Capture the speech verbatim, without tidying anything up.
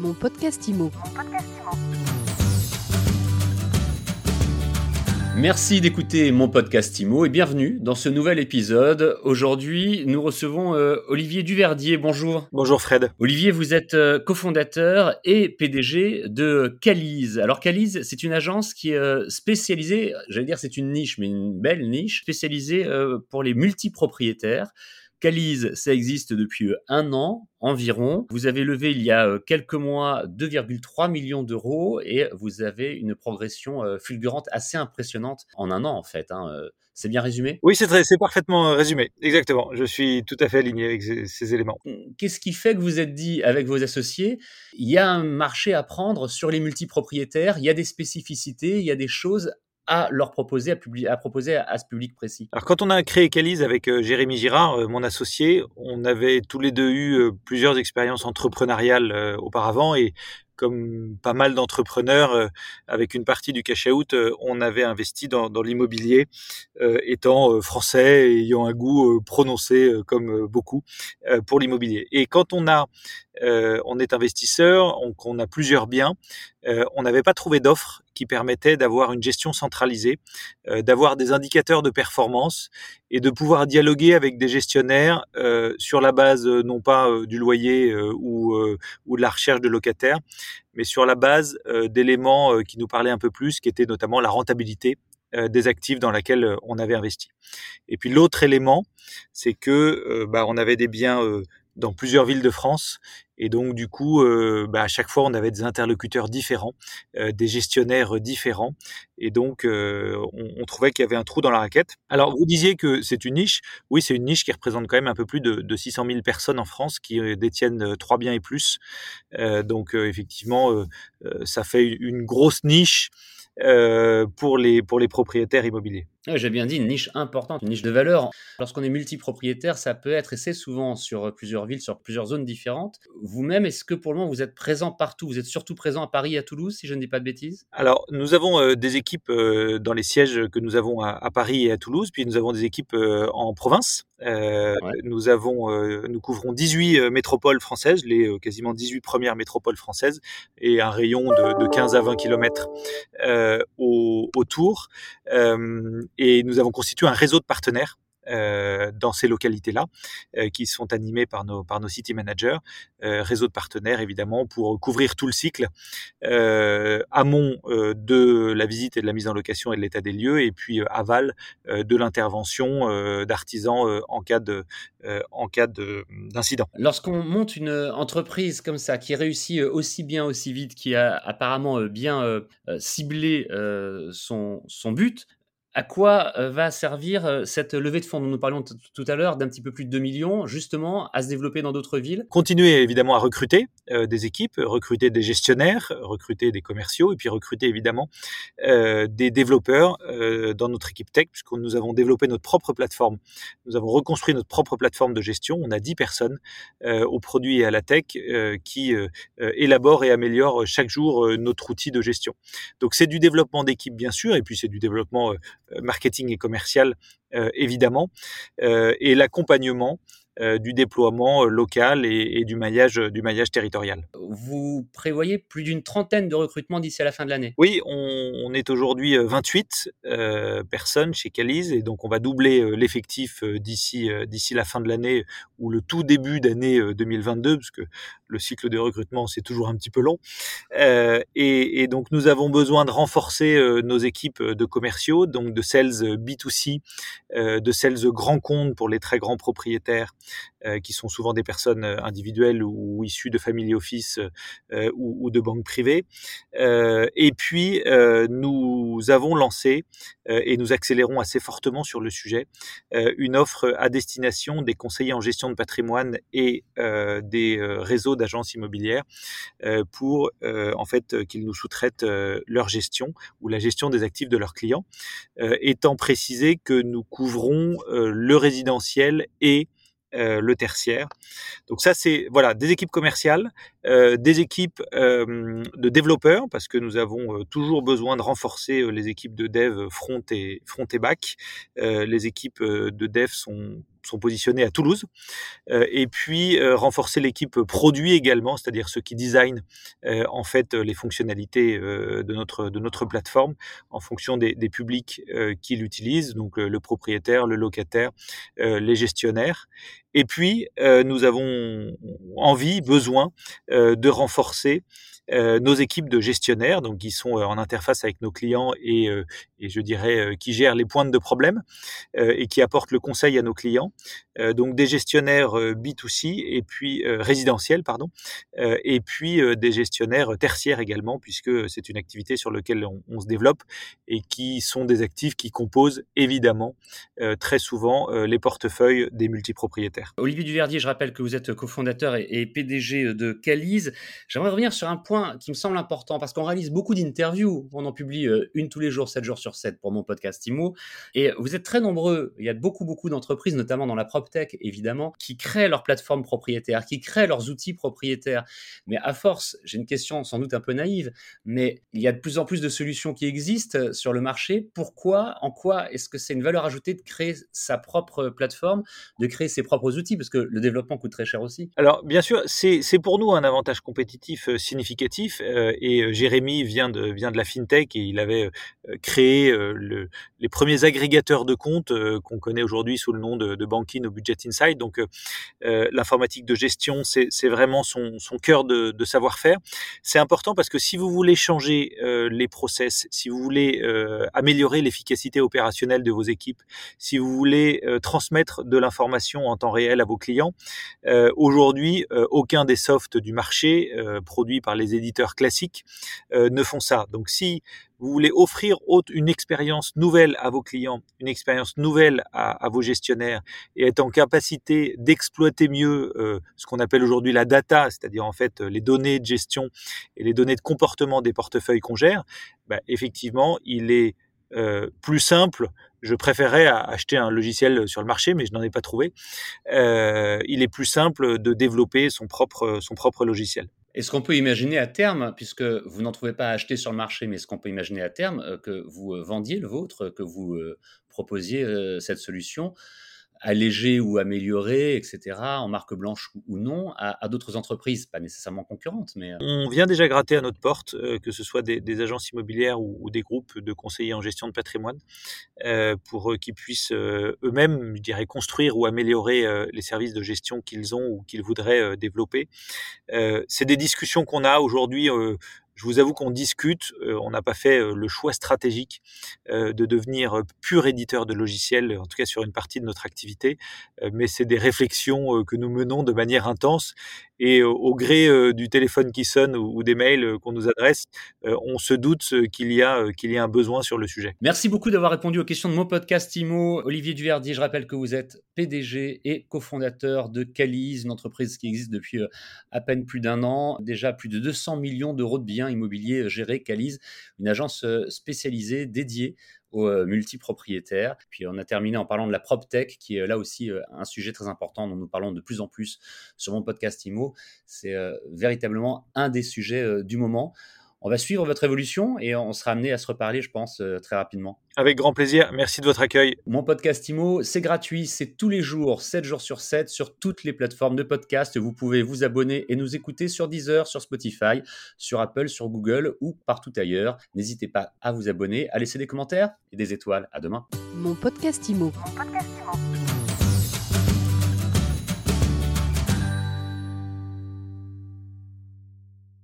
Mon podcast I M O. Mon podcast I M O. Merci d'écouter mon podcast I M O et bienvenue dans ce nouvel épisode. Aujourd'hui, nous recevons euh, Olivier Duverdier. Bonjour. Bonjour Fred. Olivier, vous êtes euh, cofondateur et P D G de Calyze. Alors Calyze, c'est une agence qui est euh, spécialisée, j'allais dire c'est une niche, mais une belle niche, spécialisée euh, pour les multipropriétaires. Calyze, ça existe depuis un an environ. Vous avez levé il y a quelques mois deux virgule trois millions d'euros et vous avez une progression fulgurante assez impressionnante en un an en fait. Hein. C'est bien résumé ? Oui, c'est, très, c'est parfaitement résumé. Exactement. Je suis tout à fait aligné avec ces, ces éléments. Qu'est-ce qui fait que vous êtes dit avec vos associés, il y a un marché à prendre sur les multipropriétaires, il y a des spécificités, il y a des choses à leur proposer, à, publier, à proposer à, à ce public précis. Alors quand on a créé Calyze avec euh, Jérémy Girard, euh, mon associé, on avait tous les deux eu euh, plusieurs expériences entrepreneuriales euh, auparavant et comme pas mal d'entrepreneurs, euh, avec une partie du cash-out, euh, on avait investi dans, dans l'immobilier, euh, étant euh, français et ayant un goût euh, prononcé, euh, comme euh, beaucoup, euh, pour l'immobilier. Et quand on a, euh, on est investisseur, on, on a plusieurs biens, euh, on n'avait pas trouvé d'offre qui permettait d'avoir une gestion centralisée, euh, d'avoir des indicateurs de performance et de pouvoir dialoguer avec des gestionnaires euh, sur la base euh, non pas euh, du loyer euh, ou, euh, ou de la recherche de locataires, mais sur la base euh, d'éléments euh, qui nous parlaient un peu plus, qui étaient notamment la rentabilité euh, des actifs dans laquelle on avait investi. Et puis l'autre élément, c'est que euh, bah, on avait des biens euh, dans plusieurs villes de France et donc du coup, euh, bah, à chaque fois, on avait des interlocuteurs différents, euh, des gestionnaires différents et donc euh, on, on trouvait qu'il y avait un trou dans la raquette. Alors vous disiez que c'est une niche, oui c'est une niche qui représente quand même un peu plus de, de six cent mille personnes en France qui détiennent trois biens et plus, euh, donc euh, effectivement euh, euh, ça fait une grosse niche Euh, pour les, pour les propriétaires immobiliers. Oui, j'ai bien dit une niche importante, une niche de valeur. Lorsqu'on est multipropriétaire, ça peut être, et c'est souvent sur plusieurs villes, sur plusieurs zones différentes. Vous-même, est-ce que pour le moment, vous êtes présent partout ? Vous êtes surtout présent à Paris et à Toulouse, si je ne dis pas de bêtises ? Alors, nous avons euh, des équipes euh, dans les sièges que nous avons à, à Paris et à Toulouse, puis nous avons des équipes euh, en province. Euh, ouais. Nous avons, euh, nous couvrons dix-huit métropoles françaises, les euh, quasiment dix-huit premières métropoles françaises, et un rayon de, de quinze à vingt kilomètres euh, au, autour. Euh, et nous avons constitué un réseau de partenaires euh, dans ces localités-là, euh, qui sont animés par nos par nos city managers, euh, réseau de partenaires évidemment pour couvrir tout le cycle euh, amont euh, de la visite et de la mise en location et de l'état des lieux, et puis euh, aval euh, de l'intervention euh, d'artisans euh, en cas de euh, en cas de d'incident. Lorsqu'on monte une entreprise comme ça qui réussit aussi bien aussi vite, qui a apparemment bien euh, ciblé euh, son son but. À quoi va servir cette levée de fonds dont nous parlions t- tout à l'heure d'un petit peu plus de deux millions, justement, à se développer dans d'autres villes ? Continuer évidemment à recruter euh, des équipes, recruter des gestionnaires, recruter des commerciaux et puis recruter évidemment euh, des développeurs euh, dans notre équipe tech, puisque nous avons développé notre propre plateforme. Nous avons reconstruit notre propre plateforme de gestion. On a dix personnes euh, aux produits et à la tech euh, qui euh, élaborent et améliorent chaque jour euh, notre outil de gestion. Donc c'est du développement d'équipe bien sûr et puis c'est du développement euh, marketing et commercial, euh, évidemment, euh, et l'accompagnement euh, du déploiement euh, local et, et du maillage, euh, du maillage territorial. Vous prévoyez plus d'une trentaine de recrutements d'ici à la fin de l'année ? Oui, on, on est aujourd'hui vingt-huit euh, personnes chez Calyze, et donc on va doubler euh, l'effectif euh, d'ici, euh, d'ici la fin de l'année ou le tout début d'année euh, deux mille vingt-deux, parce que le cycle de recrutement, c'est toujours un petit peu long. Euh, et, et donc, nous avons besoin de renforcer euh, nos équipes de commerciaux, donc de sales B deux C, euh, de sales grands comptes pour les très grands propriétaires, euh, qui sont souvent des personnes individuelles ou, ou issues de family office euh, ou, ou de banques privées. Euh, et puis, euh, nous avons lancé, euh, et nous accélérons assez fortement sur le sujet, euh, une offre à destination des conseillers en gestion de patrimoine et euh, des euh, réseaux d'agences immobilières euh, pour euh, en fait euh, qu'ils nous sous-traitent euh, leur gestion ou la gestion des actifs de leurs clients, euh, étant précisé que nous couvrons euh, le résidentiel et Euh, le tertiaire. Donc ça c'est voilà des équipes commerciales, euh, des équipes euh, de développeurs parce que nous avons euh, toujours besoin de renforcer euh, les équipes de dev front et front et back. Euh, les équipes euh, de dev sont sont positionnés à Toulouse, euh, et puis euh, renforcer l'équipe produit également, c'est-à-dire ceux qui designent euh, en fait les fonctionnalités euh, de notre de notre plateforme en fonction des, des publics euh, qui l'utilisent, donc euh, le propriétaire, le locataire, euh, les gestionnaires. Et puis euh, nous avons envie, besoin euh, de renforcer Euh, nos équipes de gestionnaires, donc qui sont euh, en interface avec nos clients et, euh, et je dirais euh, qui gèrent les pointes de problème euh, et qui apportent le conseil à nos clients, euh, donc des gestionnaires euh, B deux C et puis euh, résidentiels pardon, euh, et puis euh, des gestionnaires tertiaires également, puisque c'est une activité sur laquelle on, on se développe et qui sont des actifs qui composent évidemment euh, très souvent euh, les portefeuilles des multipropriétaires. Olivier Duverdier, je rappelle que vous êtes cofondateur et, et P D G de Calyze. J'aimerais revenir sur un point qui me semble important, parce qu'on réalise beaucoup d'interviews, on en publie une tous les jours, sept jours sur sept pour mon podcast Imo, et vous êtes très nombreux, il y a beaucoup beaucoup d'entreprises, notamment dans la PropTech évidemment, qui créent leurs plateformes propriétaires, qui créent leurs outils propriétaires, mais à force, j'ai une question sans doute un peu naïve, mais il y a de plus en plus de solutions qui existent sur le marché, pourquoi, en quoi est-ce que c'est une valeur ajoutée de créer sa propre plateforme, de créer ses propres outils, parce que le développement coûte très cher aussi? Alors bien sûr, c'est, c'est pour nous un avantage compétitif significatif, et Jérémy vient de, vient de la FinTech et il avait créé le, les premiers agrégateurs de comptes qu'on connaît aujourd'hui sous le nom de, de Bankin' ou Budget Inside. Donc euh, l'informatique de gestion, c'est, c'est vraiment son, son cœur de, de savoir-faire. C'est important parce que si vous voulez changer euh, les process, si vous voulez euh, améliorer l'efficacité opérationnelle de vos équipes, si vous voulez euh, transmettre de l'information en temps réel à vos clients, euh, aujourd'hui, euh, aucun des softs du marché euh, produits par les les éditeurs classiques euh, ne font ça. Donc si vous voulez offrir une expérience nouvelle à vos clients, une expérience nouvelle à, à vos gestionnaires et être en capacité d'exploiter mieux euh, ce qu'on appelle aujourd'hui la data, c'est-à-dire en fait les données de gestion et les données de comportement des portefeuilles qu'on gère, bah, effectivement, il est euh, plus simple. Je préférerais acheter un logiciel sur le marché, mais je n'en ai pas trouvé. Euh, il est plus simple de développer son propre, son propre logiciel. Est-ce qu'on peut imaginer à terme, puisque vous n'en trouvez pas à acheter sur le marché, mais est-ce qu'on peut imaginer à terme que vous vendiez le vôtre, que vous proposiez cette solution allégée ou améliorée, et cetera, en marque blanche ou non, à, à d'autres entreprises, pas nécessairement concurrentes, mais... On vient déjà gratter à notre porte, euh, que ce soit des, des agences immobilières ou, ou des groupes de conseillers en gestion de patrimoine, euh, pour qu'ils puissent euh, eux-mêmes, je dirais, construire ou améliorer euh, les services de gestion qu'ils ont ou qu'ils voudraient euh, développer. Euh, c'est des discussions qu'on a aujourd'hui. euh, Je vous avoue qu'on discute, on n'a pas fait le choix stratégique de devenir pur éditeur de logiciels, en tout cas sur une partie de notre activité, mais c'est des réflexions que nous menons de manière intense et au gré du téléphone qui sonne ou des mails qu'on nous adresse, on se doute qu'il y a, qu'il y a un besoin sur le sujet. Merci beaucoup d'avoir répondu aux questions de mon podcast Imo. Olivier Duverdier, je rappelle que vous êtes P D G et cofondateur de Calyze, une entreprise qui existe depuis à peine plus d'un an, déjà plus de deux cents millions d'euros de biens immobilier géré, Calyze, une agence spécialisée dédiée aux multipropriétaires. Puis on a terminé en parlant de la PropTech, qui est là aussi un sujet très important dont nous parlons de plus en plus sur mon podcast Imo. C'est véritablement un des sujets du moment. On va suivre votre évolution et on sera amené à se reparler, je pense, très rapidement. Avec grand plaisir. Merci de votre accueil. Mon podcast Imo, c'est gratuit. C'est tous les jours, sept jours sur sept, sur toutes les plateformes de podcast. Vous pouvez vous abonner et nous écouter sur Deezer, sur Spotify, sur Apple, sur Google ou partout ailleurs. N'hésitez pas à vous abonner, à laisser des commentaires et des étoiles. À demain. Mon podcast Imo. Mon podcast Imo.